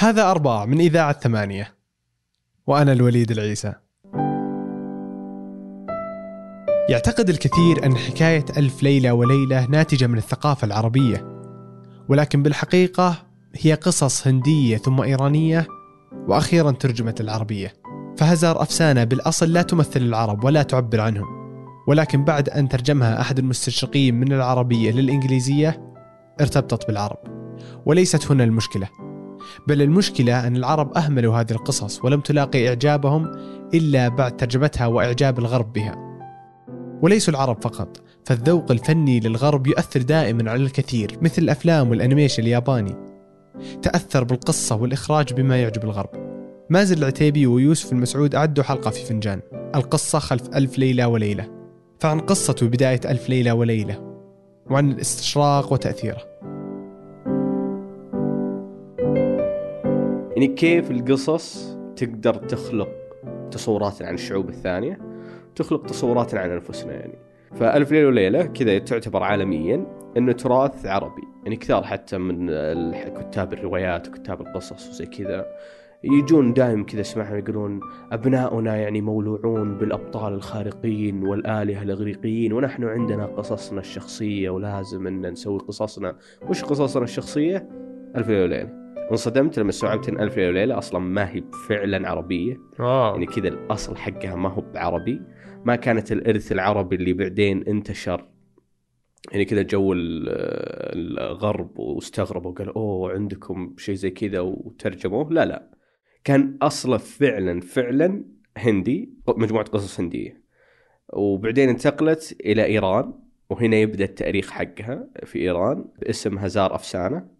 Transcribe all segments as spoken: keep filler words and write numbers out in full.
هذا أربعة من إذاعة ثمانية، وأنا الوليد العيسى. يعتقد الكثير أن حكاية ألف ليلة وليلة ناتجة من الثقافة العربية، ولكن بالحقيقة هي قصص هندية ثم إيرانية وأخيرا ترجمت العربية، فهزار أفسانة بالأصل لا تمثل العرب ولا تعبر عنهم، ولكن بعد أن ترجمها أحد المستشرقين من العربية للإنجليزية ارتبطت بالعرب. وليست هنا المشكلة، بل المشكلة أن العرب أهملوا هذه القصص ولم تلاقي إعجابهم إلا بعد ترجمتها وإعجاب الغرب بها. وليس العرب فقط، فالذوق الفني للغرب يؤثر دائما على الكثير، مثل الأفلام والأنميشن الياباني تأثر بالقصة والإخراج بما يعجب الغرب. مازن العتيبي ويوسف المسعود أعدوا حلقة في فنجان القصة خلف ألف ليلة وليلة، فعن قصة وبداية ألف ليلة وليلة وعن الاستشراق وتأثيره. يعني كيف القصص تقدر تخلق تصورات عن الشعوب الثانية، تخلق تصورات عن أنفسنا. يعني فألف ليلة وليلة كذا تعتبر عالميا أنه تراث عربي، يعني كثار حتى من كتاب الروايات وكتاب القصص وزي كذا يجون دائم كذا اسمعهم يقولون أبناؤنا يعني مولوعون بالأبطال الخارقين والآلهة الإغريقيين، ونحن عندنا قصصنا الشخصية ولازم أن نسوي قصصنا. وش قصصنا الشخصية؟ ألف ليلة وليلة. انصدمت لما استوعبت أن ألف ليلة وليلة أصلا ما هي فعلا عربية. آه. يعني كذا الأصل حقها ما هو بعربي، ما كانت الإرث العربي اللي بعدين انتشر، يعني كذا جو الغرب واستغربوا وقالوا أوه عندكم شيء زي كذا وترجموه. لا لا، كان أصله فعلا فعلا هندي، مجموعة قصص هندية، وبعدين انتقلت إلى إيران، وهنا يبدأ التاريخ حقها في إيران باسم هزار أفسانة،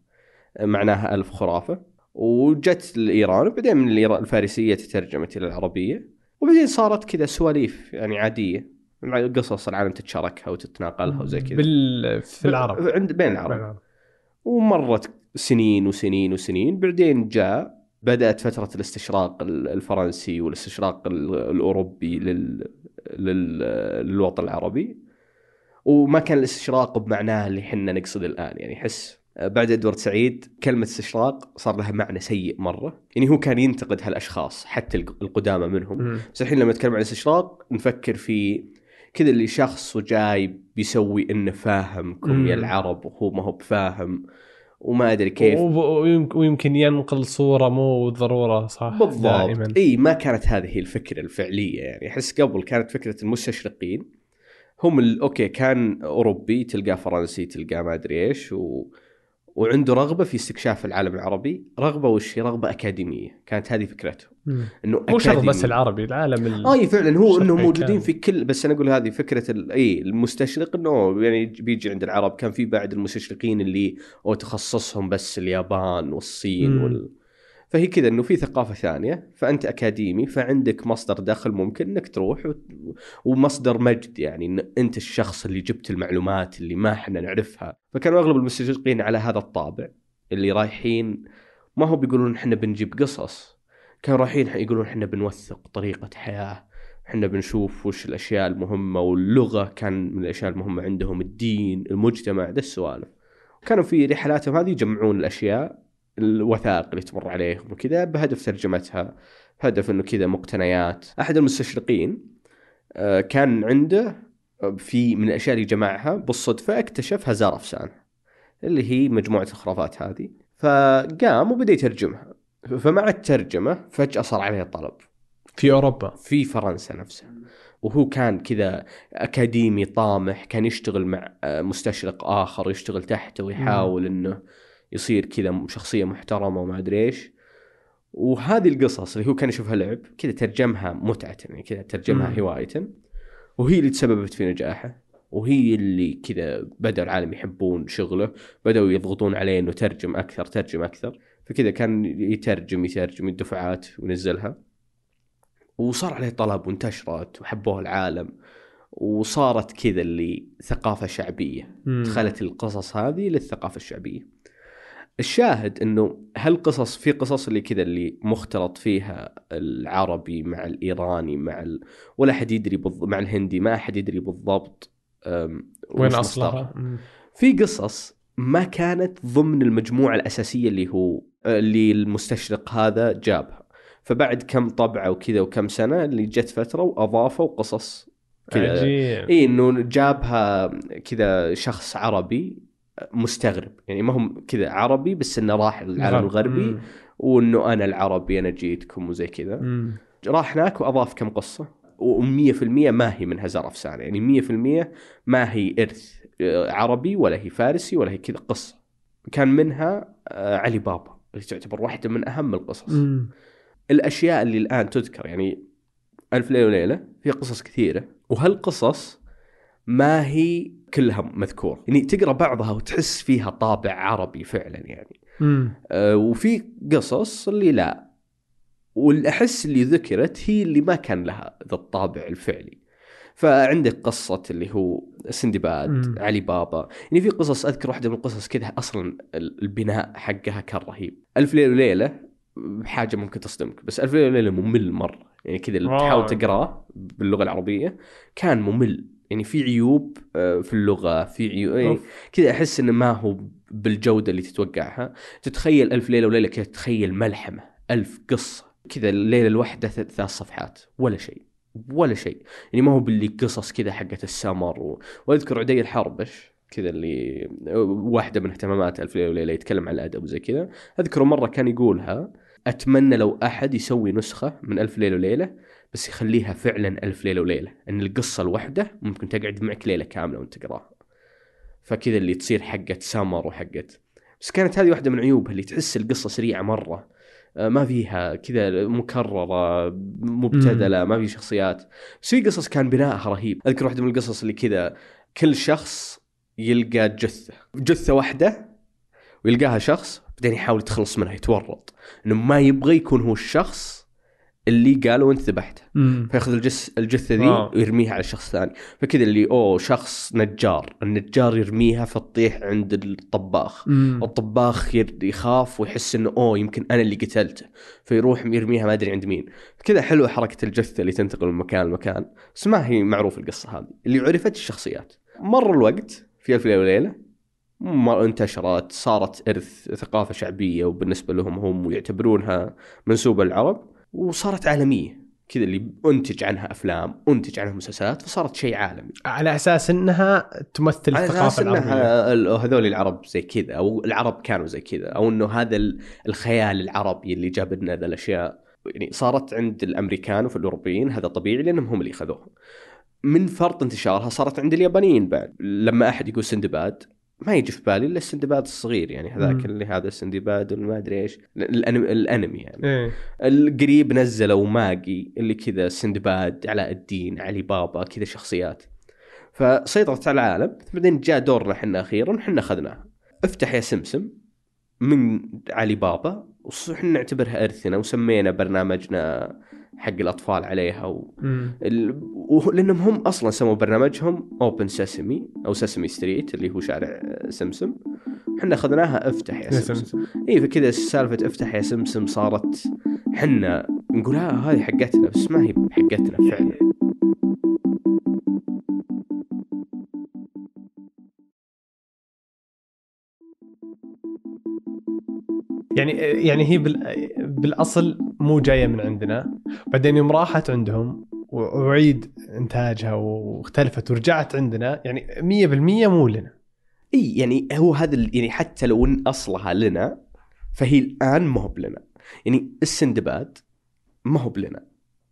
معناها ألف خرافة، وجت لإيران، وبعدين من الإيران الفارسية تترجمت إلى العربية، وبعدين صارت كذا سواليف يعني عادية قصص العالم تتشاركها وتتناقلها وزي كذا بال... في العرب عند بين العرب. ومرت سنين وسنين وسنين، بعدين جاء بدأت فترة الاستشراق الفرنسي والاستشراق الأوروبي لل... لل... للوطن العربي، وما كان الاستشراق بمعناه اللي حنا نقصد الآن. يعني حس بعد إدورد سعيد كلمة استشراق صار لها معنى سيء مرة، يعني هو كان ينتقد هالأشخاص حتى القدامى منهم. م. بس الحين لما نتكلم عن الاستشراق نفكر في كذا اللي شخص وجاي بيسوي إنه فاهمكم يا العرب وهو ما هو بفاهم وما أدري كيف، ويمكن ينقل صورة مو ضرورة صح. بالضبط، إيه، ما كانت هذه الفكرة الفعلية. يعني أحس قبل كانت فكرة المستشرقين هم أوكي، كان أوروبي تلقى فرنسي تلقى ما أدري إيش و وعنده رغبة في استكشاف العالم العربي، رغبة وش رغبة أكاديمية، كانت هذه فكرته. إنه مو شرط بس العربي، العالم ال... آه فعلا هو إنه موجودين في كل، بس أنا أقول هذه فكرة ال... إيه المستشرق إنه يعني بيجي عند العرب. كان في بعد المستشرقين اللي أو تخصصهم بس اليابان والصين وال... فهي كذا إنه في ثقافة ثانية، فأنت أكاديمي فعندك مصدر دخل ممكن إنك تروح و... ومصدر مجد، يعني إن أنت الشخص اللي جبت المعلومات اللي ما إحنا نعرفها. فكانوا أغلب المستشرقين على هذا الطابع، اللي رايحين ما هو بيقولون إحنا بنجيب قصص، كانوا رايحين يقولون إحنا بنوثق طريقة حياة، إحنا بنشوف وش الأشياء المهمة، واللغة كان من الأشياء المهمة عندهم، الدين، المجتمع، ده السوالف. كانوا في رحلاتهم هذه يجمعون الأشياء الوثائق اللي تمر عليهم وكذا بهدف ترجمتها، هدف انه كذا مقتنيات. احد المستشرقين كان عنده في من الاشياء اللي جمعها بالصدفه اكتشف هزار أفسانة اللي هي مجموعه الخرافات هذه، فقام وبدا يترجمها. فمع الترجمه فجاه صار عليه طلب في اوروبا، في فرنسا نفسها، وهو كان كذا اكاديمي طامح، كان يشتغل مع مستشرق اخر يشتغل تحته ويحاول انه يصير كذا شخصية محترمة وما أدري إيش. وهذه القصص اللي هو كان يشوفها لعب كذا ترجمها متعة، يعني كذا ترجمها هواية، وهي اللي تسببت في نجاحه، وهي اللي كذا بدأ العالم يحبون شغله، بدأوا يضغطون عليه إنه ترجم أكثر ترجم أكثر. فكذا كان يترجم يترجم الدفعات وينزلها، وصار عليه طلب وانتشرت وحبوه العالم، وصارت كذا اللي ثقافة شعبية. مم. دخلت القصص هذه للثقافة الشعبية. الشاهد انه هالقصص في قصص اللي كذا اللي مختلط فيها العربي مع الايراني مع ال... ولا حد يدري بالض... مع الهندي ما حد يدري بالضبط وين اصلها. في قصص ما كانت ضمن المجموعه الاساسيه اللي هو اللي المستشرق هذا جابها. فبعد كم طبعة وكذا وكم سنة اللي جت فترة وأضافة وقصص كذا. إيه إنه جابها كذا شخص عربي مستغرب، يعني ما هم كذا عربي بس إنه راح العالم الغربي، وإنه أنا العربي أنا جيتكم وزي كذا. راح هناك وأضاف كم قصة، ومية في المية ما هي من هزار أفسانة، يعني مية في المية ما هي إرث عربي ولا هي فارسي ولا هي كذا. قصة كان منها علي بابا اللي تعتبر واحدة من أهم القصص. مم. الأشياء اللي الآن تذكر، يعني ألف ليلة وليلة فيها قصص كثيرة، وهالقصص ما هي كلها مذكورة، يعني تقرأ بعضها وتحس فيها طابع عربي فعلا يعني. آه وفي قصص اللي لا، والأحس اللي ذكرت هي اللي ما كان لها ذا الطابع الفعلي. فعندك قصة اللي هو سندباد، مم. علي بابا، يعني في قصص أذكر واحدة من القصص كده أصلا البناء حقها كان رهيب. ألف ليلة وليلة بحاجة ممكن تصدمك، بس ألف ليلة وليلة ممل مرة، يعني كذا اللي تحاول تقراه باللغة العربية كان ممل، يعني في عيوب في اللغة، في عيوب يعني كذا أحس إنه ما هو بالجودة اللي تتوقعها. تتخيل ألف ليلة وليلة كذا، تتخيل ملحمة ألف قصة كذا، الليلة الواحدة ثلاث صفحات ولا شيء ولا شيء، يعني ما هو باللي قصص كذا حقت السمر و... وأذكر عدي الحربش كذا اللي واحدة من اهتمامات ألف ليلة وليلة يتكلم على الأدب وزي كذا. أذكره مرة كان يقولها، أتمنى لو أحد يسوي نسخة من ألف ليلة وليلة بس يخليها فعلا ألف ليلة وليلة، أن القصة الواحدة ممكن تقعد معك ليلة كاملة وانت تقراها. فكذا اللي تصير حقت سمر وحقت، بس كانت هذه واحدة من عيوبها اللي تحس القصة سريعة مرة، ما فيها كذا مكررة مبتذلة، ما في شخصيات. بس في قصص كان بناءها رهيب. أذكر واحدة من القصص اللي كذا كل شخص يلقى جثة، جثة واحدة ويلقاها شخص، بعدين يحاول يتخلص منها، يتورط إنه ما يبغى يكون هو الشخص اللي قالوا أنت ذبحته، فيأخذ الجث الجثة ذي آه. ويرميها على شخص ثاني. فكذا اللي أو شخص نجار، النجار يرميها فتطيح عند الطباخ، مم. الطباخ يخاف ويحس إنه أو يمكن أنا اللي قتلته، فيروح يرميها ما أدري عند مين. كذا حلوة حركة الجثة اللي تنتقل من مكان لمكان. بس ما هي معروف القصة هذه اللي عرفت الشخصيات. مر الوقت في ألف ليلة وليلة ما انتشرت، صارت إرث ثقافة شعبية وبالنسبة لهم هم ويعتبرونها منسوبة للعرب، وصارت عالمية كذا اللي أنتج عنها أفلام، أنتج عنها مسلسلات، فصارت شيء عالمي على أساس أنها تمثل الثقافة العربية. هذول العرب زي كذا، أو العرب كانوا زي كذا، أو أنه هذا الخيال العربي اللي جاب لنا هذه الأشياء، يعني صارت عند الأمريكان وفي الأوروبيين، هذا طبيعي لأنهم هم اللي أخذوها. من فرط انتشارها صارت عند اليابانيين بعد، لما أحد يقول سندباد ما يجي في بالي إلا السندباد الصغير، يعني هذاك اللي هذا السندباد وما أدري إيش الأنمي يعني. إيه. القريب نزلوا ماجي اللي كذا سندباد، علاء الدين، علي بابا، كذا شخصيات فسيطرت على العالم. بعدين جاء دورنا حنا أخيرا، حنا أخذناها. افتح يا سمسم من علي بابا، وحنا نعتبرها إرثنا وسمينا برنامجنا حق الأطفال عليها و... ال... و... لأنهم هم أصلا سموا برنامجهم Open Sesame أو Sesame Street اللي هو شارع سمسم، حنا خذناها افتح يا سمسم. إيه فكذا سالفة افتح يا سمسم صارت حنا نقولها هذه حقتنا، بس ما هي حقتنا فعلا. يعني يعني هي بال... بالأصل مو جاية من عندنا، بعدين يوم راحت عندهم وعيد انتاجها واختلفت ورجعت عندنا، يعني مية بالمية مو لنا. اي يعني هو هذا ال... يعني حتى لو ان اصلها لنا فهي الان ما هو لنا، يعني السندباد ما هو لنا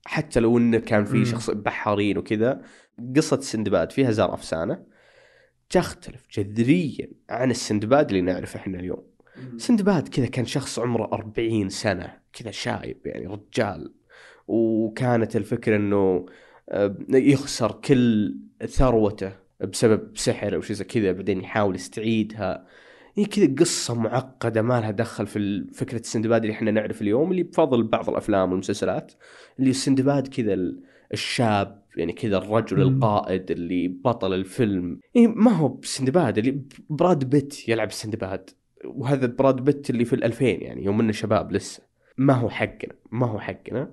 حتى لو ان كان في شخص بحرين وكذا. قصة السندباد فيها هزار أفسانة تختلف جذريا عن السندباد اللي نعرفه احنا اليوم. سندباد كذا كان شخص عمره أربعين سنة كذا، شايب يعني رجال، وكانت الفكرة أنه يخسر كل ثروته بسبب سحر أو شيء زي كذا، بعدين يحاول يستعيدها. يعني كذا قصة معقدة ما لها دخل في فكرة السندباد اللي احنا نعرف اليوم، اللي بفضل بعض الأفلام والمسلسلات اللي السندباد كذا الشاب، يعني كذا الرجل القائد اللي بطل الفيلم. يعني ما هو بسندباد اللي براد بيت يلعب السندباد، وهذا براد بيت اللي في الألفين يعني يوم إننا شباب لسه. ما هو حقنا، ما هو حقنا،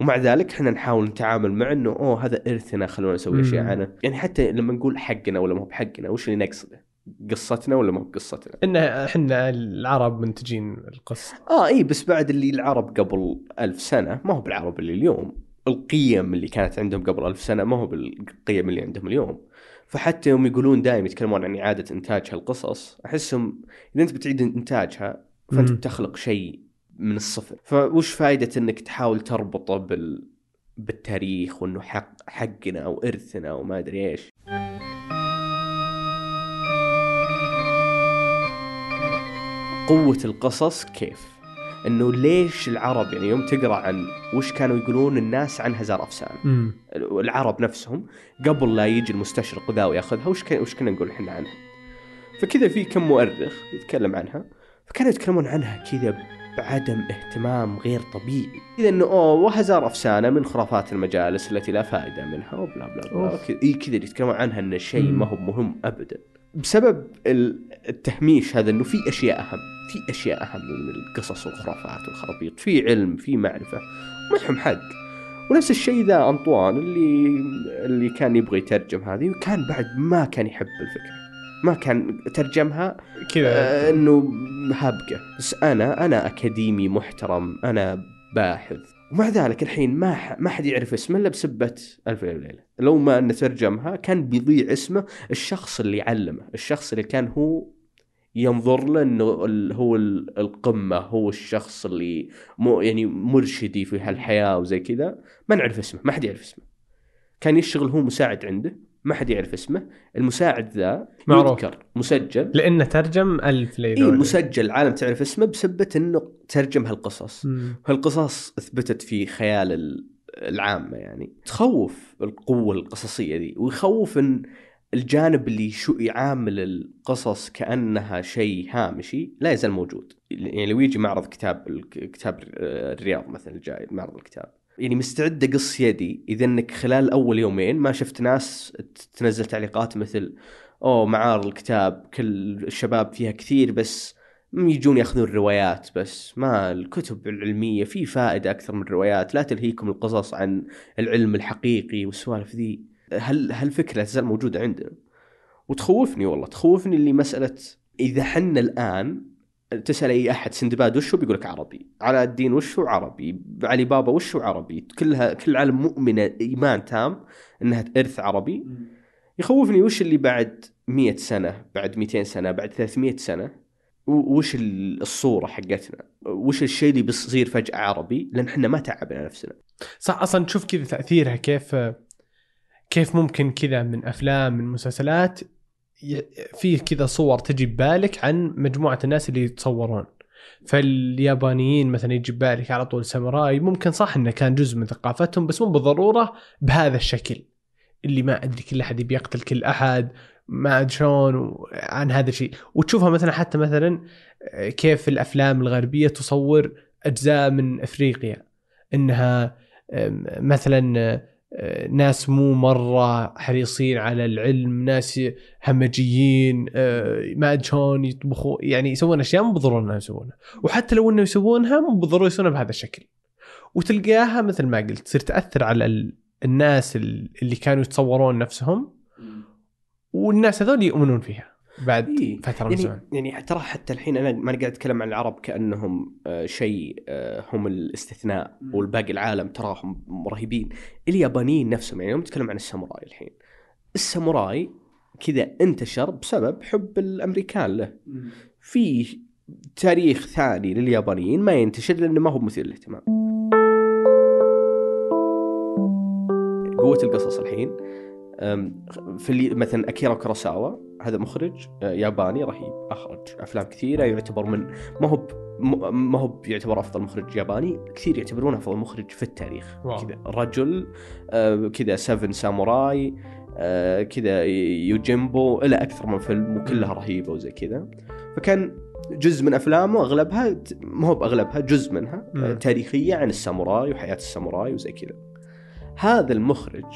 ومع ذلك إحنا نحاول نتعامل مع إنه أوه هذا إرثنا، خلونا نسوي أشياء عنه. يعني حتى لما نقول حقنا ولا ما هو بحقنا، وش اللي نقصده؟ قصتنا ولا ما بقصتنا؟ إن إحنا العرب منتجين القصة. آه إيه بس بعد اللي العرب قبل ألف سنة ما هو بالعرب اللي اليوم، القيم اللي كانت عندهم قبل ألف سنة ما هو بالقيم اللي عندهم اليوم. فحتى يوم يقولون دائما يتكلمون عن إعادة إنتاج هالقصص، أحسهم إذا أنت بتعيد إنتاجها فأنت م- بتخلق شيء من الصفر، فوش فايدة إنك تحاول تربطه بال بالتاريخ وإنه حق حقنا أو إرثنا وما أدري إيش. قوة القصص كيف إنه ليش العرب يعني يوم تقرأ عن وش كانوا يقولون الناس عن هزار أفسان العرب نفسهم قبل لا يجي المستشرق ذا ويأخذها، وش كنا وش كنا نقول إحنا عنها؟ فكذا في كم مؤرخ يتكلم عنها، فكانوا يتكلمون عنها كذا بعدم اهتمام غير طبيعي، كذا إنه أوه وهزار أفسانة من خرافات المجالس التي لا فائدة منها وبلا بلا بلا إيه كذا يتكلمون عنها إن شيء ما هو مهم أبدا، بسبب التهميش هذا إنه في أشياء أهم، في أشياء أهم من القصص والخرافات والخرابيط، في علم في معرفة ما لهم حق. ونفس الشيء ذا أنطوان اللي اللي كان يبغى يترجم هذه، وكان بعد ما كان يحب الفكرة، ما كان ترجمها كذا إنه هابقة، بس أنا أنا أكاديمي محترم أنا باحث، ومع ذلك الحين ما ح... ما حد يعرف اسمه إلا بسبة ألف ليلة. لو ما نترجمها كان بيضيع اسمه الشخص اللي علمه، الشخص اللي كان هو ينظر له إنه هو القمة، هو الشخص اللي مو يعني مرشدي في هالحياة وزي كذا، ما نعرف اسمه، ما حد يعرف اسمه، كان يشتغل هو مساعد عنده ما حد يعرف اسمه، المساعد ذا يذكر مسجل لأنه ترجم ألف ليلة، إيه مسجل عالم تعرف اسمه بسبة إنه ترجم هالقصص. مم. هالقصص أثبتت في خيال العامة يعني، تخوف القوة القصصية دي، ويخوف إن الجانب اللي شو يعامل القصص كأنها شيء هامشي لا يزال موجود. يعني لو يجي معرض كتاب كتاب الرياض مثلا الجاي معرض الكتاب، يعني مستعدة قص يدي، إذا إنك خلال أول يومين ما شفت ناس تنزل تعليقات مثل أو معارض الكتاب كل الشباب فيها كثير بس يجون يأخذون الروايات بس، ما الكتب العلمية في فائدة أكثر من الروايات، لا تلهيكم القصص عن العلم الحقيقي والسوالف ذي. هل هالفكرة تزال موجودة عندنا؟ وتخوفني والله، تخوفني اللي مسألة إذا حنا الآن تسأل أي أحد سندباد وشو بيقولك عربي، علاء الدين وشو عربي، علي بابا وشو عربي، كلها كل العالم مؤمنة إيمان تام أنها إرث عربي. يخوفني وش اللي بعد مئة سنة، بعد مئتين سنة، بعد ثلاثمئة سنة، وش الصورة حقتنا، وش الشيء اللي بيصير فجأة عربي لأن إحنا ما تعبنا نفسنا. صح، أصلا تشوف كذا تأثيرها كيف كيف ممكن كذا من أفلام من مسلسلات فيه كذا صور تجي ببالك عن مجموعة الناس اللي يتصورون، فاليابانيين مثلا يجي ببالك على طول الساموراي، ممكن صح إنه كان جزء من ثقافتهم بس مو بالضرورة بهذا الشكل اللي ما أدري كل أحد بيقتل كل أحد ما أدري شلون عن هذا الشيء. وتشوفها مثلا حتى مثلا كيف الأفلام الغربية تصور أجزاء من أفريقيا إنها مثلا ناس مو مرة حريصين على العلم، ناس همجيين ما أدشون يطبخوا، يعني يسوون أشياء مو بضروري إنهم يسوونها، وحتى لو إنهم يسوونها مو بضروري يسوونها بهذا الشكل. وتلقاها مثل ما قلت تصير تأثر على الناس اللي كانوا يتصورون نفسهم، والناس هذول يؤمنون فيها بعد إيه. فترة من زمان يعني, يعني ترى حتى الحين أنا ما قاعد أتكلم عن العرب كأنهم شيء هم الاستثناء والباقي العالم تراهم رهيبين، اليابانيين نفسهم يعني يوم نتكلم عن الساموراي الحين، الساموراي كذا انتشر بسبب حب الأمريكان له، في تاريخ ثاني لليابانيين ما ينتشر لأنه ما هو مثير للاهتمام. قوة القصص الحين في مثلا أكيرا كوروساوا، هذا مخرج ياباني رهيب، أخرج أفلام كثيرة، يعتبر من ما هو ما هو يعتبر أفضل مخرج ياباني، كثير يعتبرونه أفضل مخرج في التاريخ. كذا رجل كذا سفن ساموراي كذا يوجيمبو إلى أكثر من فيلم وكلها رهيبة وزي كذا، فكان جزء من أفلامه أغلبها ما هو بأغلبها جزء منها م. تاريخية عن الساموراي وحياة الساموراي وزي كذا. هذا المخرج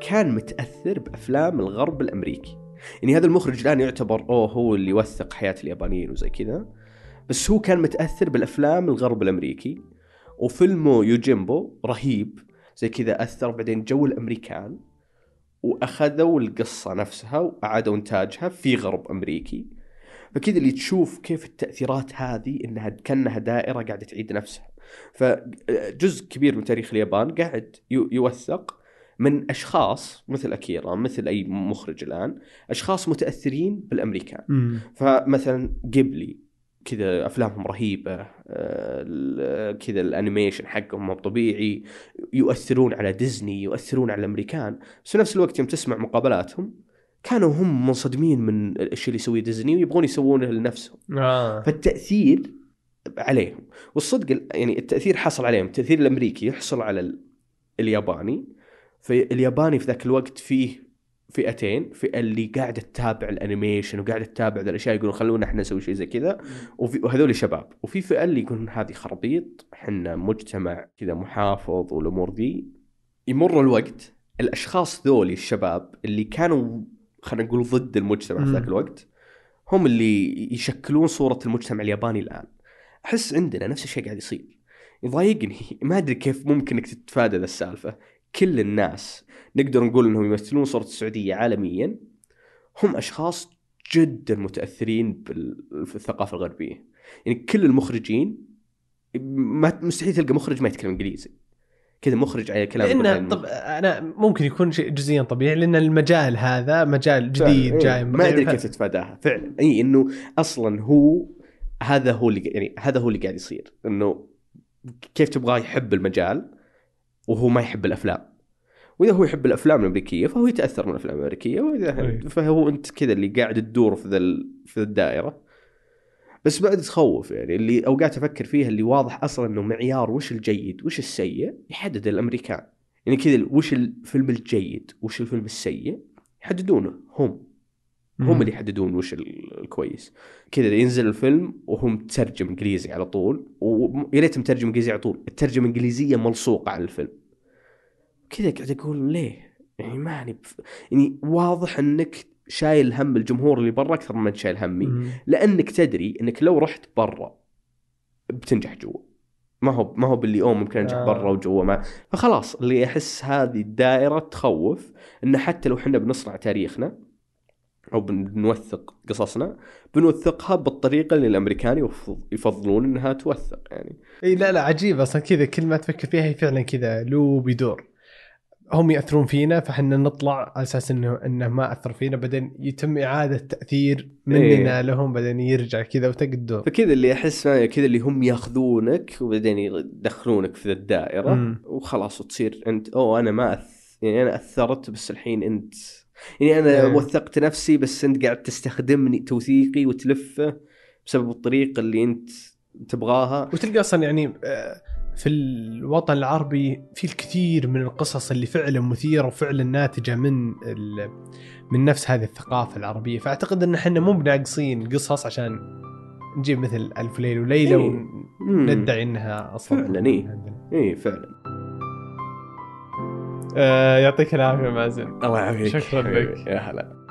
كان متأثر بأفلام الغرب الأمريكي، يعني هذا المخرج الآن يعتبر أوه هو اللي يوثق حياة اليابانيين وزي كذا، بس هو كان متأثر بالأفلام الغرب الأمريكي، وفيلمه يوجيمبو رهيب زي كذا أثر بعدين جو الأمريكان، وأخذوا القصة نفسها وأعادوا إنتاجها في غرب أمريكي. فكذا اللي تشوف كيف التأثيرات هذه إنها كأنها دائرة قاعدة تعيد نفسها. فجزء كبير من تاريخ اليابان قاعد يوثق من أشخاص مثل أكيرا، مثل أي مخرج الآن، أشخاص متأثرين بالأمريكان. م. فمثلا جيبلي كذا أفلامهم رهيبة، كذا الانميشن حقهم مو طبيعي، يؤثرون على ديزني، يؤثرون على الأمريكان. بس في نفس الوقت يوم تسمع مقابلاتهم كانوا هم منصدمين من الشيء اللي يسويه ديزني ويبغون يسوونه لنفسهم. آه. فالتأثير عليهم، والصدق يعني التأثير حصل عليهم، التأثير الأمريكي يحصل على الياباني. فالياباني في ذاك الوقت فيه فئتين، فئة اللي قاعدة تتابع الانيميشن وقاعدة تتابع ذا الأشياء يقولون خلونا احنا نسوي شيء زي كذا، وهذول شباب. وفي فئة اللي يقولون هذه خربيط، احنا مجتمع كذا محافظ والأمور دي. يمر الوقت، الأشخاص ذولي الشباب اللي كانوا خلينا نقول ضد المجتمع في ذاك الوقت هم اللي يشكلون صورة المجتمع الياباني الآن. أحس عندنا نفس الشيء قاعد يصير، يضايقني ما أدري كيف ممكنك تتفادى ذا السالفة. كل الناس نقدر نقول أنهم يمثلون صورة السعودية عالميا، هم أشخاص جدا متأثرين بالثقافة الغربية. يعني كل المخرجين ما مستحيل تلقى مخرج ما يتكلم إنجليزي كذا، مخرج على كلام. لأن طب أنا ممكن يكون شيء جزئيا طبيعي، لأن المجال هذا مجال جديد جاي ما أدري كيف تتفاداها فعلا. أي إنه أصلا هو هذا هو اللي يعني هذا هو اللي قاعد يصير، إنه كيف تبغاه يحب المجال وهو ما يحب الأفلام. وإذا هو يحب الأفلام الأمريكية فهو يتأثر من الأفلام الأمريكية، وإذا فهو أنت كذا اللي قاعد تدور في ذا في الدائرة. بس بعد تخوف يعني اللي أوقات أفكر فيها، اللي واضح أصلاً إنه معيار وش الجيد وش السيء يحدد الأمريكان. يعني كذا وش الفيلم الجيد وش الفيلم السيء يحددونه هم، هم اللي يحددون وش الكويس. كذا ينزل الفيلم وهم ترجم إنجليزي على طول، ويا ليت مترجم إنجليزي على طول، الترجمة الإنجليزية ملصوقة على الفيلم. كذا قاعد أقول ليه يعني ماني بف... يعني واضح إنك شايل هم الجمهور اللي برا أكثر من شايل همي. مم. لأنك تدري إنك لو رحت برا بتنجح جوا، ما هو ما هو باللي أو ممكن أنجح آه. برا وجوا ما. فخلاص اللي أحس هذه الدائرة تخوف، إن حتى لو حنا بنصنع تاريخنا أو بنوثق قصصنا بنوثقها بالطريقة اللي الأمريكان يفضلون إنها توثق. يعني إيه لا لا عجيب أصلا كذا، كل ما تفكر فيها هي فعلا كذا لو بيدور، هم يأثرون فينا فحنا نطلع على أساس إنه إنه ما أثر فينا، بعدين يتم إعادة تأثير مننا إيه. لهم بعدين يرجع كذا وتقدر. فكذا اللي أحس كذا اللي هم يأخذونك وبعدين يدخلونك في الدائرة. م. وخلاص وتصير أنت أو أنا ما أث... يعني أنا أثرت بس الحين أنت يعني أنا إيه. وثقت نفسي بس أنت قاعد تستخدمني توثيقي وتلفه بسبب الطريقة اللي أنت تبغاها. وتلقى أصلا يعني في الوطن العربي في الكثير من القصص اللي فعلا مثيرة وفعلا ناتجة من من نفس هذه الثقافة العربية. فأعتقد أن احنا مو بناقصين القصص عشان نجيب مثل ألف ليلة وليلة إيه. وندعي أنها أصلا فعلا إيه. إيه فعلا. آه يعطيك العافية مازن. الله يعافيك، شكرا لك. يا هلا.